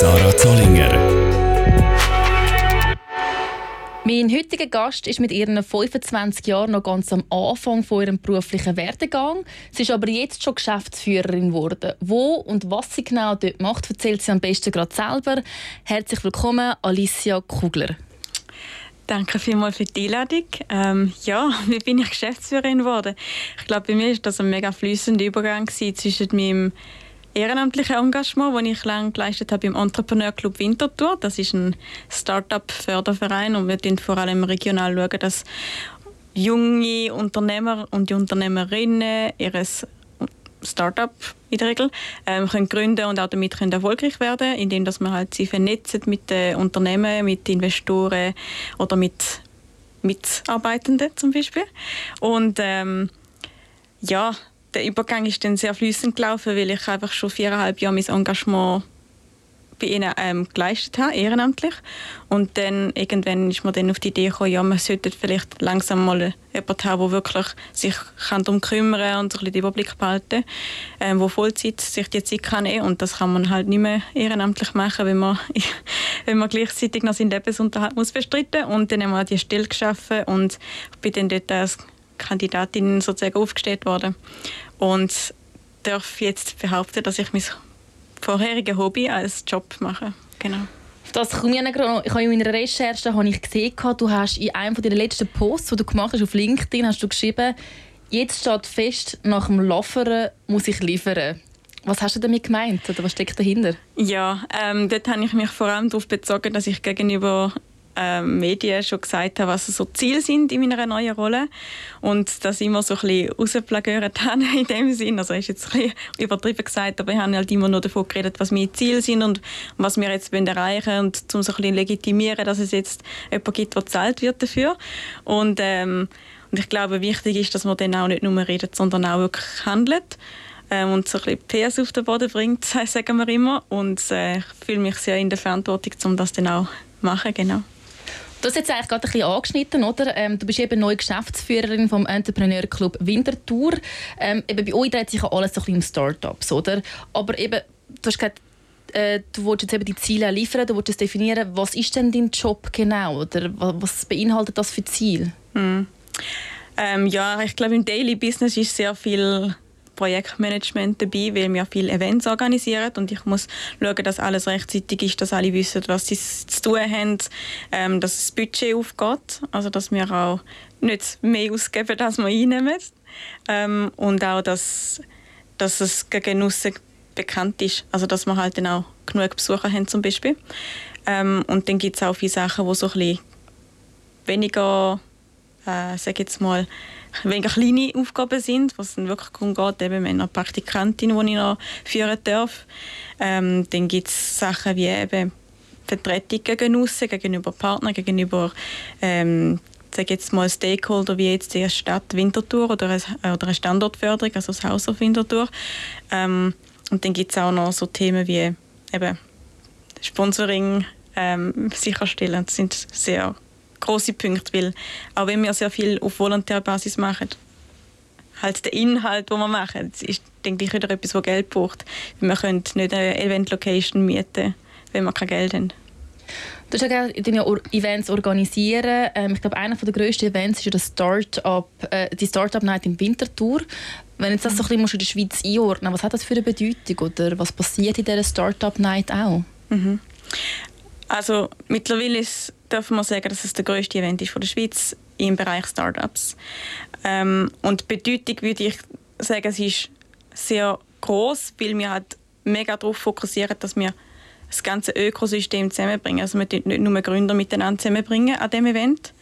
Sarah Zollinger. Mein heutiger Gast ist mit ihren 25 Jahren noch ganz am Anfang von ihrem beruflichen Werdegang. Sie ist aber jetzt schon Geschäftsführerin geworden. Wo und was sie genau dort macht, erzählt sie am besten gerade selber. Herzlich willkommen, Alyssia Kugler. Danke vielmals für die Einladung. Wie bin ich Geschäftsführerin geworden? Ich glaube, bei mir war das ein mega fließender Übergang zwischen meinem ehrenamtlichen Engagement, das ich lange geleistet habe im Entrepreneur Club Winterthur. Das ist ein Start-up-Förderverein und wir schauen vor allem regional, dass junge Unternehmer und Unternehmerinnen ihres Start-up in der Regel können gründen und auch damit können erfolgreich werden, indem dass man halt sie vernetzen mit den Unternehmen, mit Investoren oder mit Mitarbeitenden zum Beispiel. Und der Übergang ist dann sehr fließend gelaufen, weil ich einfach schon 4,5 Jahre mein Engagement bei ihnen geleistet habe, ehrenamtlich. Und dann irgendwann ist man dann auf die Idee gekommen, ja, man sollte vielleicht langsam mal jemanden haben, der wirklich sich darum kümmern kann und so ein bisschen den Überblick behalten kann, der Vollzeit sich die Zeit kann nehmen. Und das kann man halt nicht mehr ehrenamtlich machen, wenn man gleichzeitig noch seinen Lebensunterhalt muss bestreiten muss. Und dann haben wir die Stelle geschaffen und bin dann dort als Kandidatin sozusagen aufgestellt worden. Und darf jetzt behaupten, dass ich mein vorherige Hobby als Job machen. Genau. Das komme ich noch. Ich habe in meiner Recherche gesehen, du hast in einem deiner letzten Posts, die du gemacht hast auf LinkedIn, hast du geschrieben, jetzt steht fest, nach dem Lafern muss ich liefern. Was hast du damit gemeint? Oder was steckt dahinter? Ja, dort habe ich mich vor allem darauf bezogen, dass ich gegenüber Medien schon gesagt habe, was so Ziele sind in meiner neuen Rolle. Und das immer so ein bisschen rausplagiert habe in dem Sinn. Also ist jetzt ein bisschen übertrieben gesagt, aber ich habe halt immer nur davon geredet, was meine Ziele sind und was wir jetzt erreichen wollen. Und um so ein bisschen legitimieren, dass es jetzt jemanden gibt, der gezahlt wird dafür. Und ich glaube, wichtig ist, dass man dann auch nicht nur redet, sondern auch wirklich handelt. Und so ein bisschen PS auf den Boden bringt, sagen wir immer. Und ich fühle mich sehr in der Verantwortung, um das dann auch zu machen, genau. Du hast jetzt eigentlich gerade ein bisschen angeschnitten, oder? Du bist eben neue Geschäftsführerin vom Entrepreneur Club Winterthur. Eben bei euch dreht sich ja alles so ein bisschen um Startups, oder? Aber eben, du hast gesagt, du willst jetzt eben die Ziele liefern, du willst es definieren. Was ist denn dein Job genau? Oder was beinhaltet das für Ziele? Ich glaube, im Daily Business ist sehr viel Projektmanagement dabei, weil wir viele Events organisieren und ich muss schauen, dass alles rechtzeitig ist, dass alle wissen, was sie zu tun haben, dass das Budget aufgeht, also dass wir auch nicht mehr ausgeben, als wir einnehmen und auch, dass es gegen aussen bekannt ist, also dass wir halt dann auch genug Besucher haben zum Beispiel und dann gibt es auch viele Sachen, die so ein bisschen weniger weniger kleine Aufgaben sind, was dann wirklich darum geht, eben wir haben noch Praktikantin, die ich noch führen darf. Dann gibt es Sachen wie eben Vertretung gegenüber Partnern, gegenüber Stakeholder wie jetzt die Stadt Winterthur oder eine Standortförderung, also das Haus auf Winterthur. Und dann gibt es auch noch so Themen wie eben Sponsoring sicherstellen. Das sind sehr grosse Punkte, weil auch wenn wir sehr viel auf Volontärbasis machen, halt der Inhalt, den wir machen, ist denke ich wieder etwas, das Geld braucht. Wir können nicht eine Event-Location mieten, wenn wir kein Geld haben. Du hast ja Events organisieren. Ich glaube, einer der grössten Events ist ja die Start-up-Night im Winterthur. Wenn jetzt das so ein bisschen in der Schweiz einordnen, was hat das für eine Bedeutung? Oder was passiert in dieser Start-up-Night auch? Also mittlerweile dürfen wir sagen, dass es der grösste Event ist von der Schweiz im Bereich Startups. Und die Bedeutung würde ich sagen, es ist sehr gross, weil wir halt mega darauf fokussieren, dass wir das ganze Ökosystem zusammenbringen. Also wir bringen nicht nur Gründer miteinander zusammenbringen an diesem Event.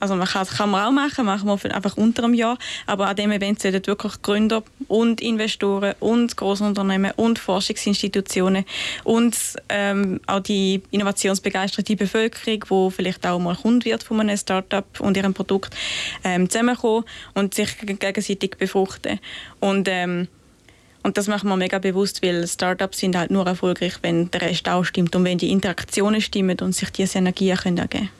Also das kann man auch machen wir einfach unter einem Jahr. Aber an diesem Event sollten wirklich Gründer und Investoren und Grossunternehmen und Forschungsinstitutionen und auch die innovationsbegeisterte Bevölkerung, die vielleicht auch mal Kunde wird von einem Start-up und ihrem Produkt, zusammenkommen und sich gegenseitig befruchten. Und das macht man mega bewusst, weil Startups sind halt nur erfolgreich, wenn der Rest auch stimmt und wenn die Interaktionen stimmen und sich diese Energien ergeben können.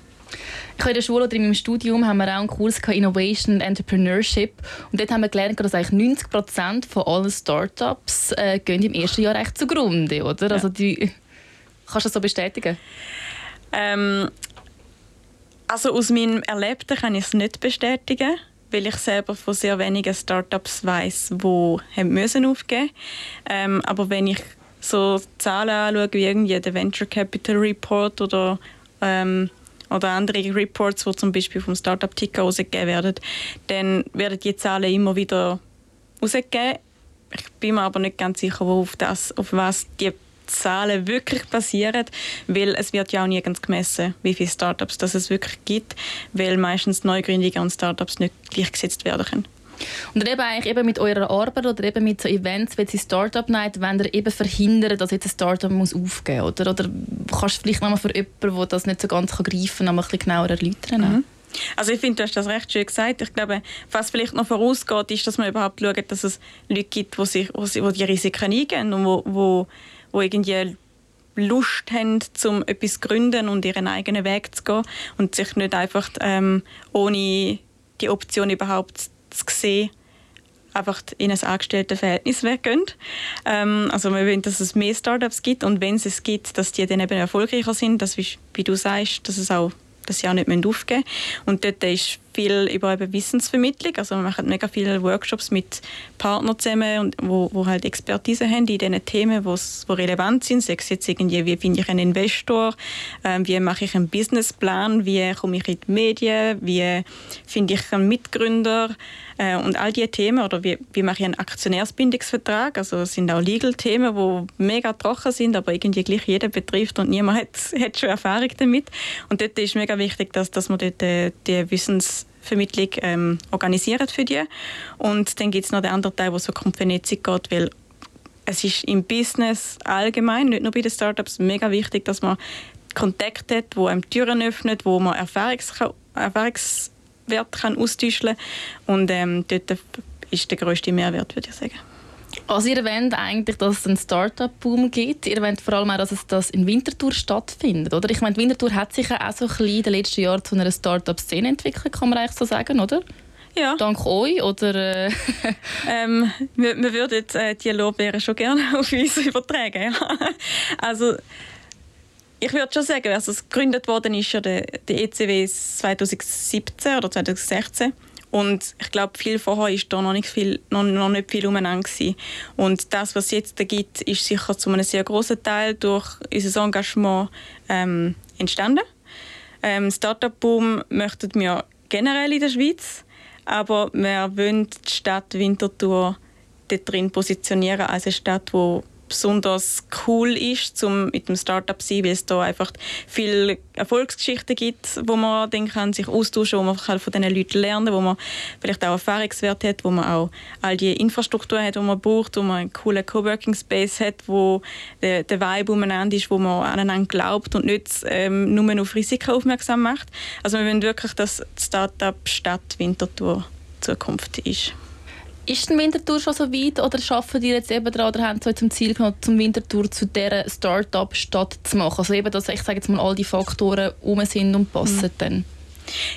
In der Schule oder in meinem Studium haben wir auch einen Kurs Innovation and Entrepreneurship. Und dort haben wir gelernt, dass eigentlich 90% von allen Startups im ersten Jahr echt zugrunde gehen. Oder? Ja. Also die Kannst du das so bestätigen? Also aus meinem Erlebten kann ich es nicht bestätigen, weil ich selber von sehr wenigen Startups weiss, die müssen aufgeben. Aber wenn ich so Zahlen anschaue, wie irgendwie der Venture Capital Report oder andere Reports, die zum Beispiel vom Startup-Ticker rausgegeben werden, dann werden die Zahlen immer wieder rausgegeben. Ich bin mir aber nicht ganz sicher, auf was die Zahlen wirklich basieren, weil es wird ja auch nirgends gemessen, wie viele Startups das es wirklich gibt, weil meistens Neugründungen und Startups nicht gleichgesetzt werden können. Und eben eigentlich eben mit eurer Arbeit oder eben mit so Events wie die Start-up-Night, wenn ihr eben verhindern, dass jetzt ein Start-up aufgeben muss? Oder kannst du vielleicht nochmal für jemanden, der das nicht so ganz greifen kann, nochmal ein bisschen genauer erläutern? Mhm. Also ich finde, du hast das recht schön gesagt. Ich glaube, was vielleicht noch vorausgeht, ist, dass man überhaupt schaut, dass es Leute gibt, die die Risiken eingehen und die irgendwie Lust haben, um etwas zu gründen und ihren eigenen Weg zu gehen und sich nicht einfach ohne die Option überhaupt zu sehen, einfach in ein Angestelltenverhältnis weggehen. Also wir wollen, dass es mehr Startups gibt und wenn es gibt, dass die dann eben erfolgreicher sind, dass, wie du sagst, dass sie auch nicht aufgeben müssen. Und dort ist viel über eben Wissensvermittlung. Also wir machen mega viele Workshops mit Partnern zusammen, die halt Expertise haben in diesen Themen, die relevant sind. Sei es jetzt irgendwie, wie finde ich einen Investor, wie mache ich einen Businessplan, wie komme ich in die Medien, wie finde ich einen Mitgründer und all diese Themen. Oder wie mache ich einen Aktionärsbindungsvertrag. Also es sind auch Legal-Themen, die mega trocken sind, aber irgendwie gleich jeder betrifft und niemand hat schon Erfahrung damit. Und dort ist mega wichtig, dass man dort die Wissensvermittlung organisiert für die. Und dann gibt es noch den anderen Teil, der so um Vernetzung geht, weil es ist im Business allgemein, nicht nur bei den Startups, mega wichtig, dass man Kontakte hat, die einem Türen öffnet, wo man Erfahrungswert kann austauschen kann. Und dort ist der grösste Mehrwert, würde ich sagen. Also ihr wollt eigentlich, dass es einen Start-up-Boom gibt. Ihr wollt vor allem auch, dass es das in Winterthur stattfindet, oder? Ich meine, Winterthur hat sich ja auch so ein bisschen in den letzten Jahren zu einer Start-up-Szene entwickelt, kann man eigentlich so sagen, oder? Ja. Dank euch, oder? Wir würden die Lorbeeren schon gerne auf uns übertragen. Also, ich würde schon sagen, also es gegründet worden ist ja der ECW 2017 oder 2016. Und ich glaube, viel vorher war da noch nicht viel umeinander. Und das, was es jetzt gibt, ist sicher zu einem sehr grossen Teil durch unser Engagement entstanden. Startup-Boom möchten wir generell in der Schweiz, aber wir wollen die Stadt Winterthur darin positionieren als eine Stadt, die besonders cool ist, um mit dem Startup zu sein, weil es da einfach viele Erfolgsgeschichten gibt, wo man dann kann sich austauschen kann, wo man von diesen Leuten lernen kann, wo man vielleicht auch Erfahrungswert hat, wo man auch all die Infrastruktur hat, die man braucht, wo man einen coolen Coworking-Space hat, wo der Vibe umeinander ist, wo man aneinander glaubt und nicht nur auf Risiken aufmerksam macht. Also wir wollen wirklich, dass die Startup-Stadt Winterthur Zukunft ist. Ist denn Winterthur schon so weit oder arbeiten die jetzt eben daran oder haben sie zum Ziel genommen, zum Winterthur zu dieser Start-up-Stadt zu machen? Also eben, dass ich sage jetzt mal, all die Faktoren rum sind und passen dann.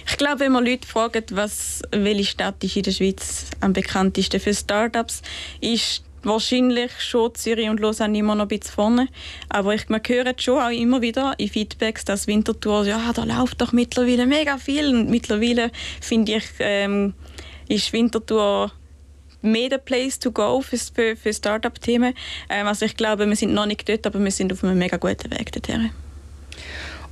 Ich glaube, wenn man Leute fragt, welche Stadt ist in der Schweiz am bekanntesten für Start-ups, ist wahrscheinlich schon Zürich und Lausanne immer noch ein bisschen vorne. Aber man hört schon auch immer wieder in Feedbacks, dass Winterthur, ja, da läuft doch mittlerweile mega viel. Und mittlerweile, finde ich, ist Winterthur mehr der Place to go für Start-up-Themen. Also ich glaube, wir sind noch nicht dort, aber wir sind auf einem mega guten Weg dorthin.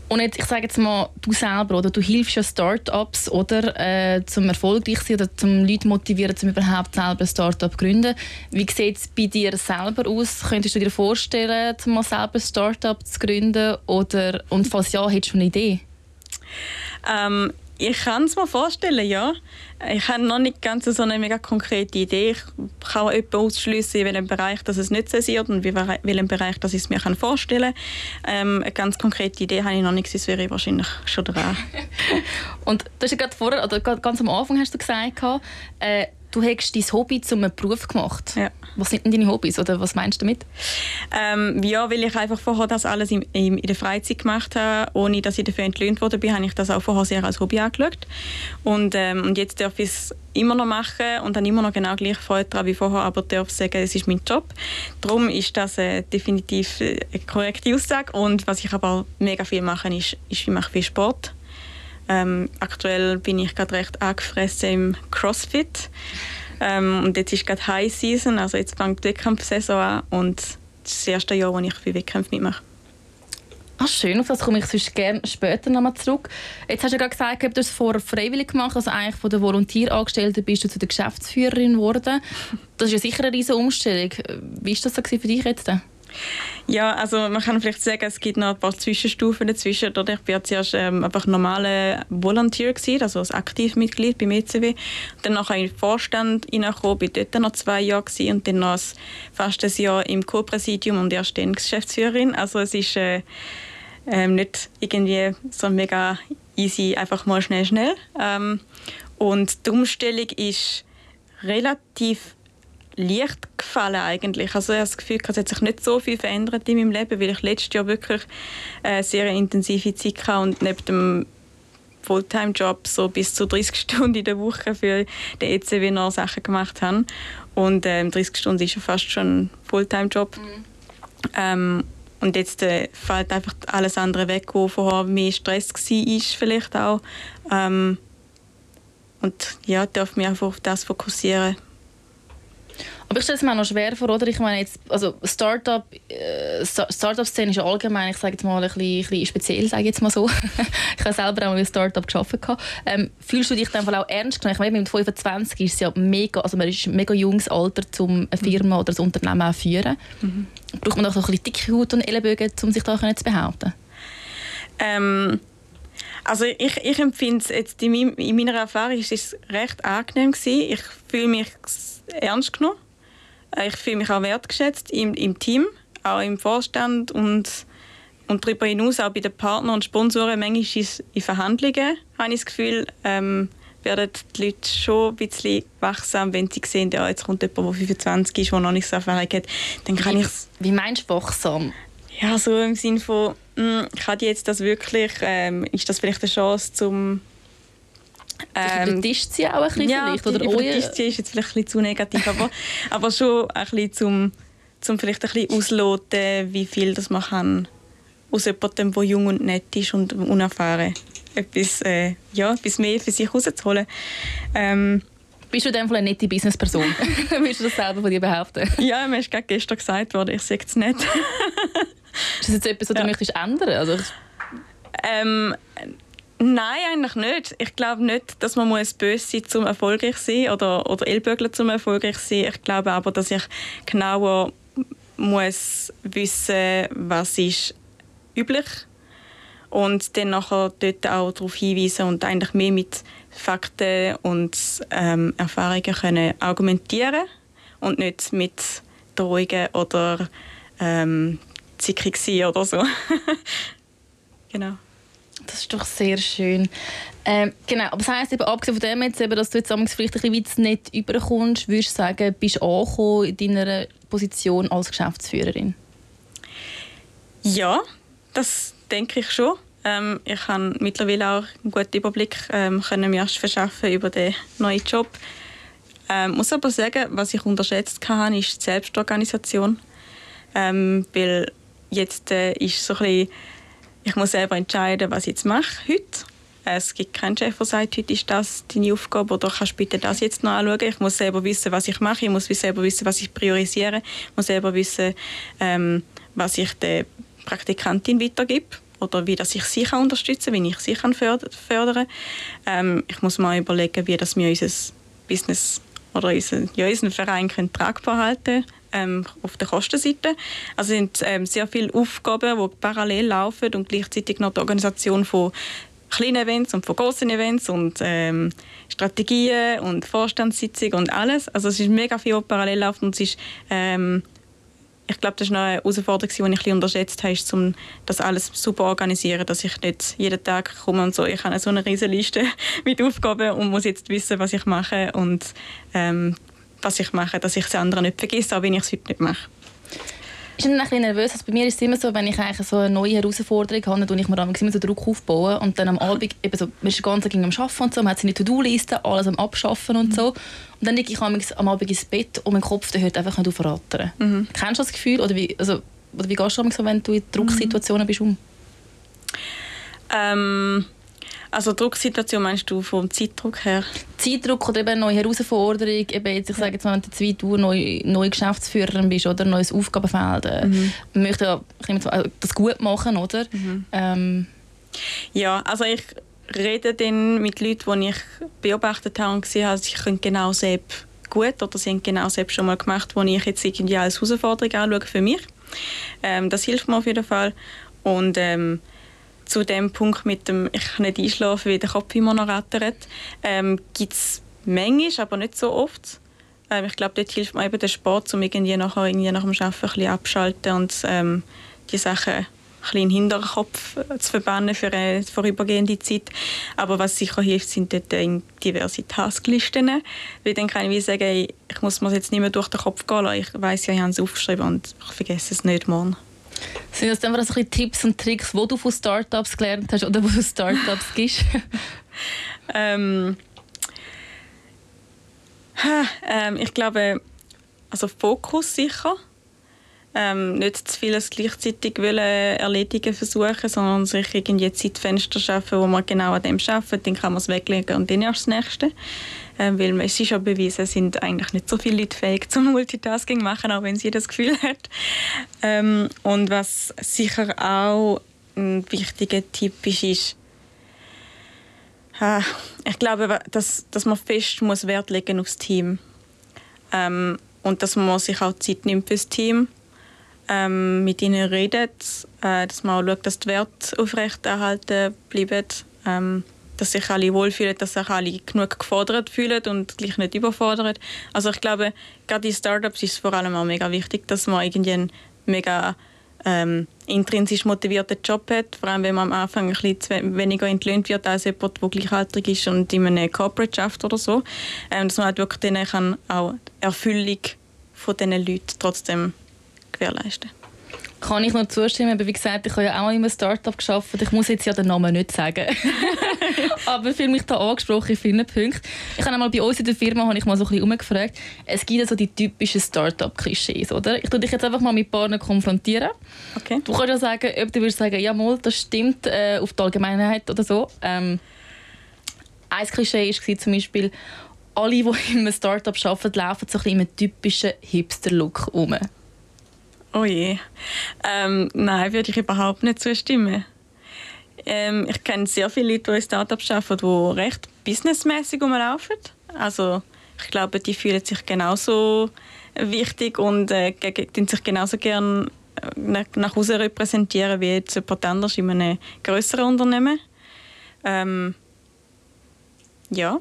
Und jetzt, ich sage jetzt mal, du selber, oder du hilfst ja Start-ups, oder zum erfolgreich sein oder zum Leute motivieren, zum überhaupt selber ein Start-up zu gründen. Wie sieht es bei dir selber aus? Könntest du dir vorstellen, mal selber ein Start-up zu gründen? Oder, und falls ja, hättest du eine Idee? Ich kann es mir vorstellen, ja. Ich habe noch nicht ganz so eine mega konkrete Idee. Ich kann jemanden ausschliessen, in welchem Bereich dass es nicht zensiert und in welchem Bereich dass ich es mir vorstellen kann. Eine ganz konkrete Idee habe ich noch nicht, sonst wäre ich wahrscheinlich schon dran. Und du hast ja gerade vorher, oder ganz am Anfang hast du gesagt, du hast dein Hobby zu einem Beruf gemacht. Ja. Was sind denn deine Hobbys oder was meinst du damit? Ja, weil ich einfach vorher das alles in der Freizeit gemacht habe, ohne dass ich dafür entlöhnt wurde, habe ich das auch vorher sehr als Hobby angeschaut. Und jetzt darf ich es immer noch machen und dann immer noch genau gleich Freude daran wie vorher, aber darf sagen, es ist mein Job. Darum ist das definitiv eine korrekte Aussage. Und was ich aber mega viel mache, ist ich mache viel Sport. Aktuell bin ich gerade recht angefressen im CrossFit. Und jetzt ist gerade High Season, also jetzt fängt die Wettkampfsaison an und das ist das erste Jahr, wo ich für Wettkämpfe mitmache. Ah, schön, auf das komme ich sonst gerne später nochmal zurück. Jetzt hast du ja gerade gesagt, du hast es vorher freiwillig gemacht, also eigentlich von der Volontärangestellten bist du zu der Geschäftsführerin geworden. Das ist ja sicher eine riesige Umstellung. Wie war das so für dich jetzt? Ja, also man kann vielleicht sagen, es gibt noch ein paar Zwischenstufen dazwischen. Ich war zuerst einfach normaler Volunteer, also als aktives Mitglied beim ECW. Dann noch in den Vorstand reingekommen, bin dort noch 2 Jahre und dann noch fast ein Jahr im Co-Präsidium und erst dann Geschäftsführerin. Also es ist nicht irgendwie so mega easy, einfach mal schnell. Und die Umstellung ist relativ leicht gefallen eigentlich. Also ich habe das Gefühl, es hat sich nicht so viel verändert in meinem Leben, weil ich letztes Jahr wirklich eine sehr intensive Zeit hatte und neben dem Fulltime-Job so bis zu 30 Stunden in der Woche für den ECW noch Sachen gemacht habe. Und 30 Stunden ist ja fast schon ein Fulltime-Job. Mhm. Und jetzt fällt einfach alles andere weg, wo vorher mehr Stress war vielleicht auch. Und ja, ich darf mich einfach auf das fokussieren. Aber ich stelle es mir auch noch schwer vor, oder? Ich meine jetzt, also Startup-Szene ist ja allgemein, ich sage jetzt mal, ein bisschen speziell, sage ich jetzt mal so. Ich habe selber auch mal ein Startup gearbeitet. Fühlst du dich dann auch ernst genommen? Ich meine, mit 25 ist es ja mega, also man ist ein mega junges Alter, um eine Firma oder ein Unternehmen auch zu führen. Mhm. Braucht man auch so ein bisschen dicke Haut und Ellenbögen, um sich da zu behaupten? Also ich empfinde es jetzt, in meiner Erfahrung ist es recht angenehm gewesen. Ich fühle mich ernst genommen. Ich fühle mich auch wertgeschätzt im Team, auch im Vorstand und darüber hinaus auch bei den Partnern und Sponsoren. Manchmal in Verhandlungen habe ich das Gefühl, werden die Leute schon ein bisschen wachsam, wenn sie sehen, ja, jetzt kommt jemand, der 25 ist, der noch nichts Erfahrung hat. Dann kann wie meinst du wachsam? Ja, so im Sinne von, kann ich jetzt das wirklich, ist das vielleicht eine Chance, zum über den Tisch ziehen auch ein bisschen vielleicht? Oder über den Tisch ziehen ist jetzt vielleicht ein bisschen zu negativ, aber schon ein bisschen zum vielleicht ein bisschen ausloten, wie viel das man kann aus jemandem, der jung und nett ist und unerfahren, etwas mehr für sich rauszuholen. Bist du in dem Fall eine nette Businessperson? Willst du das selber von dir behaupten? Ja, mir ist gerade gestern gesagt worden, ich sage es nicht. Ist das jetzt etwas, was du möchtest ändern? Also nein, eigentlich nicht. Ich glaube nicht, dass man böse sein muss, um erfolgreich zu sein oder Ellbögler, um erfolgreich zu sein. Ich glaube aber, dass ich genauer muss wissen, was ist üblich und dann nachher dort auch darauf hinweisen und eigentlich mehr mit Fakten und Erfahrungen können argumentieren und nicht mit Drohungen oder zickig sein oder so. Genau. Das ist doch sehr schön. Genau, aber das heisst, eben, abgesehen von dem, jetzt, eben, dass du jetzt vielleicht ein bisschen nicht rüberkommst, würdest du sagen, bist du angekommen in deiner Position als Geschäftsführerin? Ja, das denke ich schon. Ich habe mittlerweile auch einen guten Überblick mir verschaffen über den neuen Job. Ich muss aber sagen, was ich unterschätzt habe, ist die Selbstorganisation. Weil jetzt ist so ein bisschen, ich muss selber entscheiden, was ich jetzt mache heute. Es gibt keinen Chef, der sagt, heute ist das deine Aufgabe oder kannst du bitte das jetzt noch anschauen. Ich muss selber wissen, was ich mache. Ich muss selber wissen, was ich priorisiere. Ich muss selber wissen, was ich der Praktikantin weitergebe oder wie ich sie unterstützen kann, wie ich sie fördern kann. Ich muss mal überlegen, wie wir unser Business oder unseren Verein tragbar halten können. Auf der Kostenseite. Also es sind sehr viele Aufgaben, die parallel laufen und gleichzeitig noch die Organisation von kleinen Events und von grossen Events und Strategien und Vorstandssitzungen und alles. Also es ist mega viel, was parallel läuft und es ist ich glaube, das war noch eine Herausforderung, die ich ein bisschen unterschätzt habe, um das alles super zu organisieren, dass ich nicht jeden Tag komme und so. Ich habe so eine riesige Liste mit Aufgaben und muss jetzt wissen, was ich mache und was ich mache, dass ich es anderen nicht vergesse, auch wenn ich es heute nicht mache. Ich bin ein bisschen nervös. Also bei mir ist es immer so, wenn ich eigentlich so eine neue Herausforderung habe, dann ich mir immer so Druck aufbauen und dann am Abend eben so, man ist den ganzen Tag am Arbeiten und so, man hat seine To-Do-Liste, alles am Abschaffen und so. Und dann liege ich am Abend ins Bett und mein Kopf hört einfach nicht auf zu rattern. Mhm. Kennst du das Gefühl? Oder wie gehst du so, wenn du in Drucksituationen bist, um? Also Drucksituation meinst du vom Zeitdruck her? Zeitdruck oder eben eine neue Herausforderung. Eben jetzt, ich sage jetzt mal, wenn du 2 Uhr neue Geschäftsführerin bist oder neues Aufgabenfeld. Man möchte ja das gut machen, oder? Ja, also ich rede dann mit Leuten, die ich beobachtet habe und gesehen habe, sie können genau selbst gut oder sie haben genau selbst schon mal gemacht, was ich jetzt irgendwie als Herausforderung anschaue für mich. Das hilft mir auf jeden Fall. Und zu dem Punkt mit dem «Ich kann nicht einschlafen, weil der Kopf immer noch rattert», gibt es manchmal, aber nicht so oft. Ich glaube, dort hilft mir eben der Sport, um irgendwie nach dem Arbeiten ein bisschen abzuschalten und die Sachen ein bisschen in den Hinterkopf zu verbannen für eine vorübergehende Zeit. Aber was sicher hilft, sind dort diverse Tasklisten. Weil dann kann ich wie sagen, ey, ich muss mir das jetzt nicht mehr durch den Kopf gehen lassen. Ich weiss ja, ich habe es aufgeschrieben und ich vergesse es nicht morgen. Sind das dann so Tipps und Tricks, die du von Startups gelernt hast oder wo du Startups gibst? Ich glaube, also Fokus sicher. Nicht zu vieles gleichzeitig erledigen versuchen, sondern sich irgendwie Zeitfenster schaffen, wo man genau an dem arbeitet. Dann kann man es weglegen und dann erst das Nächste. Weil es ist ja bewiesen, sind eigentlich nicht so viele Leute fähig zum Multitasking zu machen, auch wenn sie das Gefühl hat. Und was sicher auch ein wichtiger Tipp ist, ich glaube, dass man fest muss Wert legen aufs Team. Und dass man sich auch Zeit nimmt fürs Team, mit ihnen redet, dass man auch schaut, dass die Werte aufrechterhalten bleiben, dass sich alle wohlfühlen, dass sich alle genug gefordert fühlen und gleich nicht überfordert. Also ich glaube, gerade in Startups ist es vor allem auch mega wichtig, dass man irgendwie einen mega intrinsisch motivierten Job hat, vor allem wenn man am Anfang ein bisschen weniger entlöhnt wird als jemand, der gleichaltrig ist und in einer Corporate schafft oder so. Dass man halt wirklich dann auch die Erfüllung von diesen Leuten trotzdem gewährleisten kann. Kann ich noch zustimmen, aber wie gesagt, ich habe ja auch in einem Start-up gearbeitet. Ich muss jetzt ja den Namen nicht sagen. Aber ich fühle mich da angesprochen in vielen Punkten. Ich habe einmal bei uns in der Firma so ein bisschen umgefragt. Es gibt ja so die typischen Start-up-Klischees, oder? Ich tue dich jetzt einfach mal mit ein paar konfrontieren. Okay. Du kannst ja sagen, ob du würdest sagen, ja, mal, das stimmt auf die Allgemeinheit oder so. Ein Klischee war zum Beispiel, alle, die in einem Start-up arbeiten, laufen so ein bisschen in einem typischen Hipster-Look herum. Oh je. Nein, würde ich überhaupt nicht zustimmen. Ich kenne sehr viele Leute, die in Startups arbeiten, die recht businessmäßig rumlaufen. Also, ich glaube, die fühlen sich genauso wichtig und die sich genauso gerne nach außen repräsentieren wie jetzt jemand anderes in einem grösseren Unternehmen. Ja.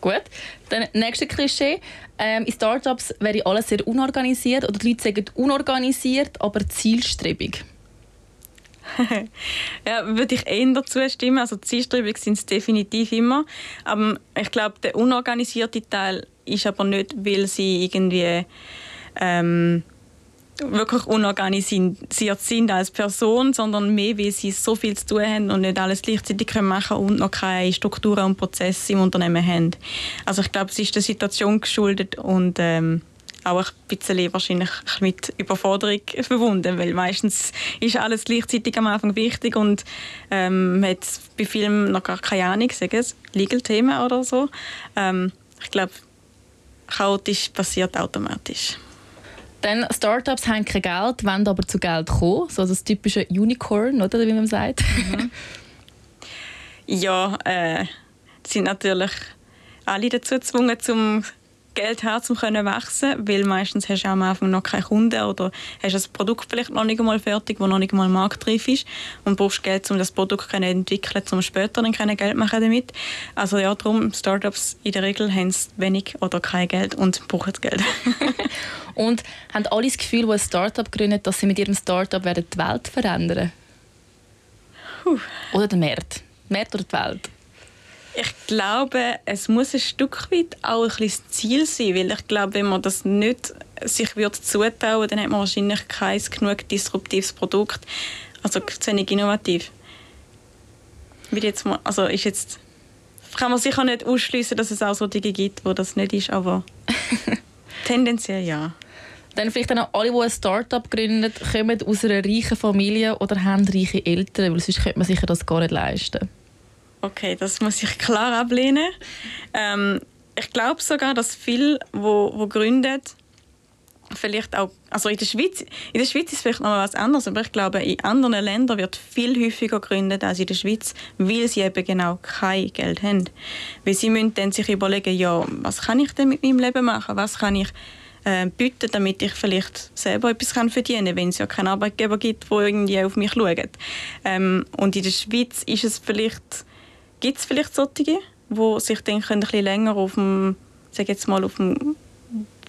Gut. Dann nächste Klischee. In Startups wäre alles sehr unorganisiert. Oder die Leute sagen unorganisiert, aber zielstrebig. Ja, würde ich eher dazu stimmen. Also zielstrebig sind es definitiv immer. Aber ich glaube, der unorganisierte Teil ist aber nicht, weil sie irgendwie wirklich unorganisiert sind als Person, sondern mehr, weil sie so viel zu tun haben und nicht alles gleichzeitig machen können und noch keine Strukturen und Prozesse im Unternehmen haben. Also ich glaube, es ist der Situation geschuldet und auch ein bisschen wahrscheinlich mit Überforderung verbunden, weil meistens ist alles gleichzeitig am Anfang wichtig und man hat bei vielen noch gar keine Ahnung, sagen es Legal-Themen oder so. Ich glaube, chaotisch passiert automatisch. Dann Startups haben kein Geld, wollen aber zu Geld kommen. So das typische Unicorn, oder wie man sagt. Mhm. Ja, sind natürlich alle dazu gezwungen, um Geld haben, um wachsen zu können, weil meistens hast du am Anfang noch keine Kunden oder hast das Produkt vielleicht noch nicht einmal fertig, das noch nicht einmal marktreif ist und brauchst Geld, um das Produkt zu entwickeln, um später dann Geld machen damit. Also ja, darum, Startups in der Regel haben wenig oder kein Geld und brauchen Geld. Und haben alle das Gefühl, die ein Startup gründet, dass sie mit ihrem Startup werden die Welt verändern? Oder den Markt? Den Markt oder die Welt? Ich glaube, es muss ein Stück weit auch ein bisschen Ziel sein, weil ich glaube, wenn man das nicht sich zutrauen würde, dann hat man wahrscheinlich kein genug disruptives Produkt, also zu wenig innovativ. Also ist jetzt, kann man sicher nicht ausschließen, dass es auch solche gibt, wo das nicht ist, aber tendenziell ja. Dann vielleicht auch alle, die ein Start-up gründen, kommen aus einer reichen Familie oder haben reiche Eltern, weil sonst könnte man sich das gar nicht leisten. Okay, das muss ich klar ablehnen. Ich glaube sogar, dass viele, die gründen, vielleicht auch, also in der Schweiz ist es vielleicht noch etwas anderes, aber ich glaube, in anderen Ländern wird viel häufiger gegründet als in der Schweiz, weil sie eben genau kein Geld haben. Weil sie müssen dann sich überlegen, ja, was kann ich denn mit meinem Leben machen, was kann ich bieten, damit ich vielleicht selber etwas verdienen kann, wenn es ja keinen Arbeitgeber gibt, der irgendwie auf mich schaut. Und in der Schweiz ist es vielleicht... Gibt es vielleicht solche, die sich dann ein bisschen länger auf dem, sag jetzt mal, auf dem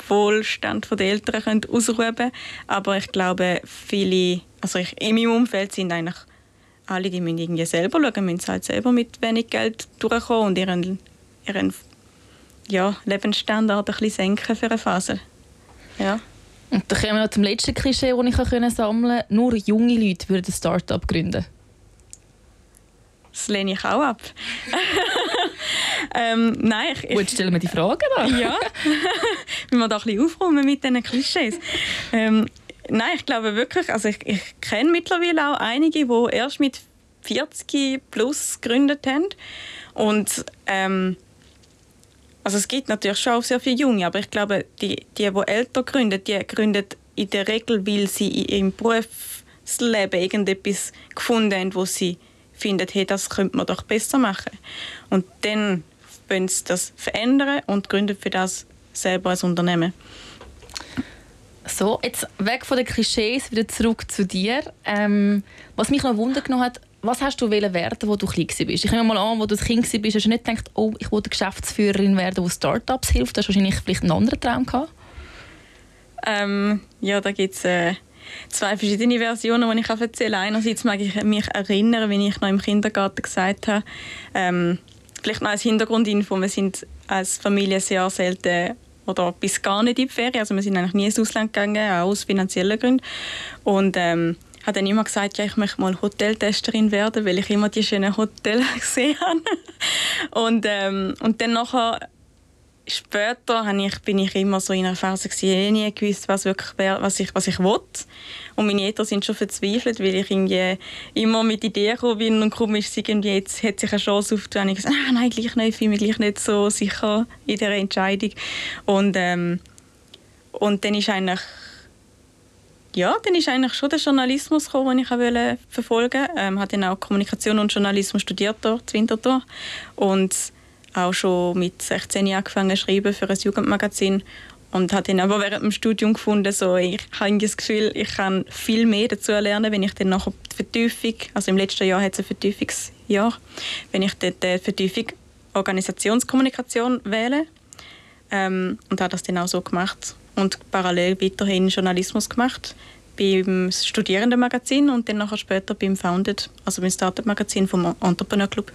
Wohlstand der Eltern ausruhen können? Aber ich glaube, viele, also in meinem Umfeld sind eigentlich alle, die müssen irgendwie selber schauen, müssen halt selber mit wenig Geld durchkommen und ihren ja, Lebensstandard ein bisschen senken für eine Phase. Ja. Und dann kommen wir noch zum letzten Klischee, das ich sammeln konnte. Nur junge Leute würden ein Start-up gründen. Das lehne ich auch ab. Nein, gut, stellen wir die Frage an. Ja, wenn wir da ein bisschen aufräumen mit diesen Klischees. Nein, ich glaube wirklich, also ich kenne mittlerweile auch einige, die erst mit 40 plus gegründet haben. Und also es gibt natürlich schon auch sehr viele Junge, aber ich glaube, die älter gründen, die gründen in der Regel, weil sie in ihrem Berufsleben irgendetwas gefunden haben, was sie finden, hey, das könnte man doch besser machen. Und dann wollen sie das verändern und gründen für das selber ein Unternehmen. So, jetzt weg von den Klischees, wieder zurück zu dir. Was mich noch Wunder genommen hat, was hast du werden wollen, als du klein warst? Ich nehme mal an, als du ein Kind warst, hast du nicht gedacht, oh, ich wollte Geschäftsführerin werden, die Startups hilft. Hast du wahrscheinlich vielleicht einen anderen Traum gehabt? Ja, da gibt es... zwei verschiedene Versionen, die ich erzählen kann. Einerseits mag ich mich erinnern, wenn ich noch im Kindergarten gesagt habe, vielleicht noch als Hintergrundinfo, wir sind als Familie sehr selten oder bis gar nicht in die Ferien, also wir sind eigentlich nie ins Ausland gegangen, auch aus finanziellen Gründen. Und ich habe dann immer gesagt, ja, ich möchte mal Hoteltesterin werden, weil ich immer die schönen Hotels gesehen habe. Und dann nachher... Später bin ich immer so in einer Phase, ich habe nie gewusst, was ich wollte. Und meine Eltern sind schon verzweifelt, weil ich irgendwie immer mit Ideen gekommen bin und komisch ist, jetzt hat sich eine Chance aufgetan. Ich gesagt, nein, gleich nicht, ich fühle mich gleich nicht so sicher in dieser Entscheidung. Und dann ist eigentlich, ja, dann ist eigentlich schon der Journalismus gekommen, den ich auch verfolgen wollte. Ich habe dann auch Kommunikation und Journalismus studiert dort in Winterthur. Und auch schon mit 16 Jahren angefangen schreiben für ein Jugendmagazin und habe dann aber während dem Studium gefunden, so, ich habe das Gefühl, ich kann viel mehr dazu lernen, wenn ich dann nachher die Vertiefung, also im letzten Jahr hat es ein Vertiefungsjahr, wenn ich dann die Vertiefung Organisationskommunikation wähle und habe das dann auch so gemacht und parallel weiterhin Journalismus gemacht beim Studierendenmagazin und dann nachher später beim Founded, also beim Startup-Magazin vom Entrepreneur Club.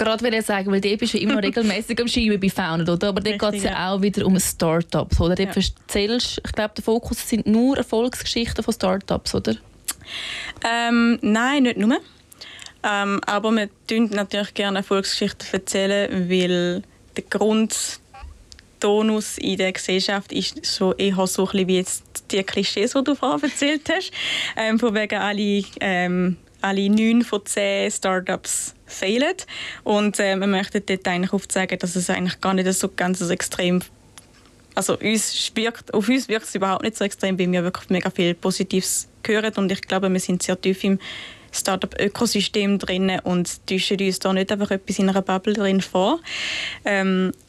Gerade will ich sagen, weil dort bist du immer regelmäßig am Schreiben bei Fauna, oder? Aber dort geht es ja auch wieder um Startups, oder? Dort erzählst, ich glaube, der Fokus sind nur Erfolgsgeschichten von Startups, oder? Nein, nicht nur. Aber wir erzählen natürlich gerne Erfolgsgeschichten, weil der Grundtonus in der Gesellschaft ist so eher so ein bisschen wie jetzt die Klischees, die du vorher erzählt hast. Von wegen alle 9 von 10 Startups fehlen. Und wir möchten dort eigentlich aufzeigen, dass es eigentlich gar nicht so ganz so extrem, also auf uns wirkt es überhaupt nicht so extrem, weil wir wirklich mega viel Positives hören. Und ich glaube, wir sind sehr tief im Startup-Ökosystem drin und täuschen uns da nicht einfach etwas in einer Bubble drin vor.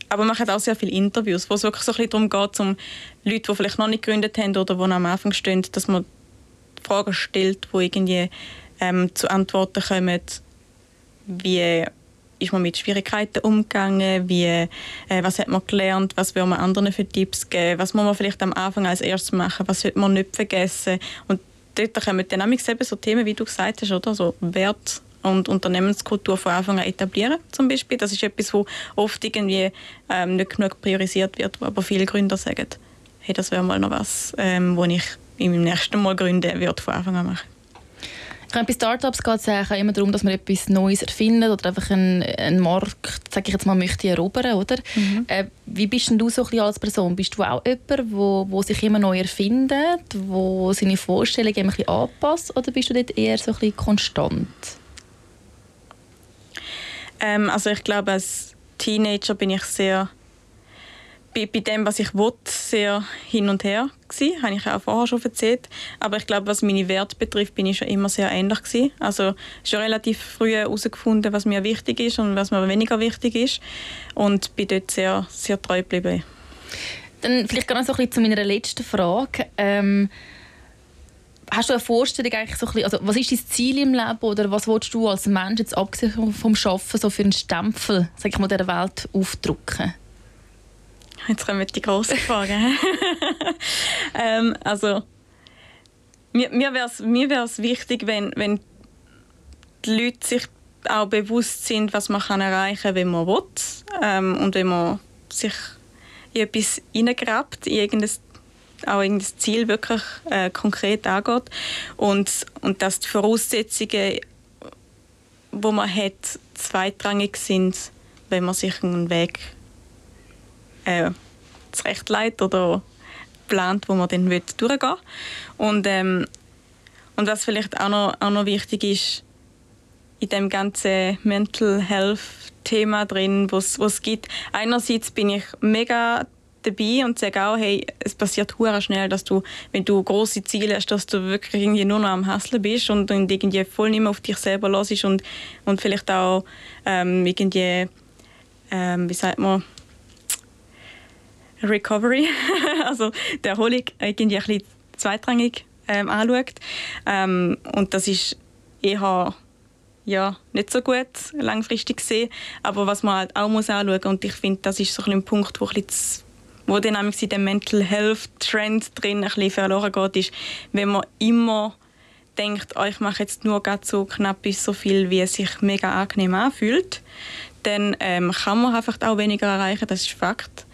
aber wir machen auch sehr viele Interviews, wo es wirklich so ein bisschen darum geht, um Leute, die vielleicht noch nicht gegründet haben oder die noch am Anfang stehen, dass man Fragen stellt, die irgendwie zu Antworten kommen, wie ist man mit Schwierigkeiten umgegangen, wie, was hat man gelernt, was will man anderen für Tipps geben, was muss man vielleicht am Anfang als erstes machen, was sollte man nicht vergessen. Und dort kommen dann eben so Themen, wie du gesagt hast, oder? So Wert und Unternehmenskultur von Anfang an etablieren zum Beispiel. Das ist etwas, wo oft irgendwie nicht genug priorisiert wird, wo aber viele Gründer sagen, hey, das wäre mal noch was, wo ich im nächsten Mal gründen würde, von Anfang an machen. Ich glaube, bei Startups geht es ja immer darum, dass man etwas Neues erfindet oder einfach einen Markt, sage ich jetzt mal, möchte erobern, oder? Mhm. Wie bist denn du so ein bisschen als Person? Bist du auch jemand, wo sich immer neu erfindet, wo seine Vorstellungen immer ein bisschen anpasst, oder bist du dort eher so ein bisschen konstant? Also ich glaube, als Teenager bin ich sehr bei dem, was ich will, sehr hin und her gewesen. Habe ich auch vorher schon erzählt. Aber ich glaube, was meine Werte betrifft, bin ich schon immer sehr ähnlich gewesen. Also schon relativ früh herausgefunden, was mir wichtig ist und was mir weniger wichtig ist. Und bin dort sehr, sehr treu geblieben. Dann vielleicht gerade so ein bisschen zu meiner letzten Frage. Hast du eine Vorstellung, eigentlich so ein bisschen, also was ist dein Ziel im Leben oder was willst du als Mensch, jetzt abgesehen vom Arbeiten, so für einen Stempel, sag ich mal, der Welt aufdrücken? Jetzt kommen die grossen Fragen. Also, mir wäre es wichtig, wenn die Leute sich auch bewusst sind, was man erreichen kann, wenn man will. Und wenn man sich in etwas hineingrabt, auch irgendein Ziel wirklich konkret angeht. Und dass die Voraussetzungen, die man hat, zweitrangig sind, wenn man sich einen Weg zurechtleitet oder plant, wo man dann durchgehen will. Und was vielleicht auch noch wichtig ist, in dem ganzen Mental Health-Thema drin, was es gibt. Einerseits bin ich mega dabei und sage auch, hey, es passiert sehr schnell, dass du, wenn du grosse Ziele hast, dass du wirklich irgendwie nur noch am Hustlen bist und irgendwie voll nicht mehr auf dich selber hörst und vielleicht auch irgendwie, wie sagt man, Recovery, also die Erholung irgendwie ein bisschen zweitrangig anschaut. Und das ist eher ja, nicht so gut, langfristig gesehen. Aber was man halt auch muss anschauen muss, und ich finde, das ist so ein Punkt, wo dann in dem Mental Health Trend drin ein bisschen verloren geht, ist, wenn man immer denkt, oh, ich mache jetzt nur gerade so knapp bis so viel, wie es sich mega angenehm anfühlt, dann kann man einfach auch weniger erreichen, das ist Fakt.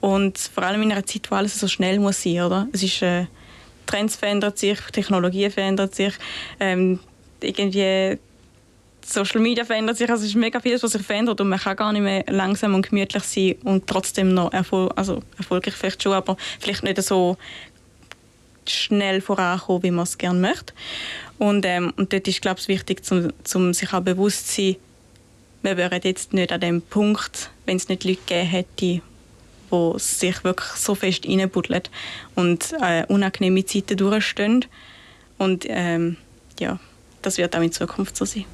Und vor allem in einer Zeit, wo alles so schnell muss sein, oder? Es ist, Trends verändern sich, Technologie verändert sich, irgendwie Social Media verändert sich. Also es ist mega vieles, was sich verändert und man kann gar nicht mehr langsam und gemütlich sein und trotzdem noch erfolgreich vielleicht schon, aber vielleicht nicht so schnell vorankommen, wie man es gerne möchte. Und dort ist, glaube ich, wichtig, um sich auch bewusst zu sein, wir wären jetzt nicht an dem Punkt, wenn es nicht Leute gegeben hätte, die sich wirklich so fest reinbuddeln und unangenehme Zeiten durchstehen. Und ja, das wird auch in Zukunft so sein.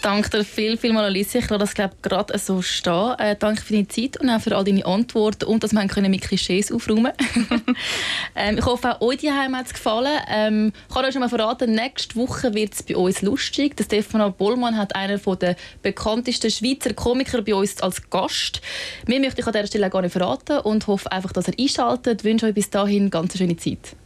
Danke dir vielmals, Alyssia. Ich lasse das, glaube ich, gerade so stehen. Danke für deine Zeit und auch für all deine Antworten und dass wir mit Klischees aufräumen können. Ich hoffe, auch euch daheim hat es gefallen. Ich kann euch schon mal verraten, nächste Woche wird es bei uns lustig. Der Stefano Bollmann hat einen der bekanntesten Schweizer Komiker bei uns als Gast. Mir möchte ich an dieser Stelle gar nicht verraten und hoffe einfach, dass ihr einschaltet. Ich wünsche euch bis dahin eine ganz schöne Zeit.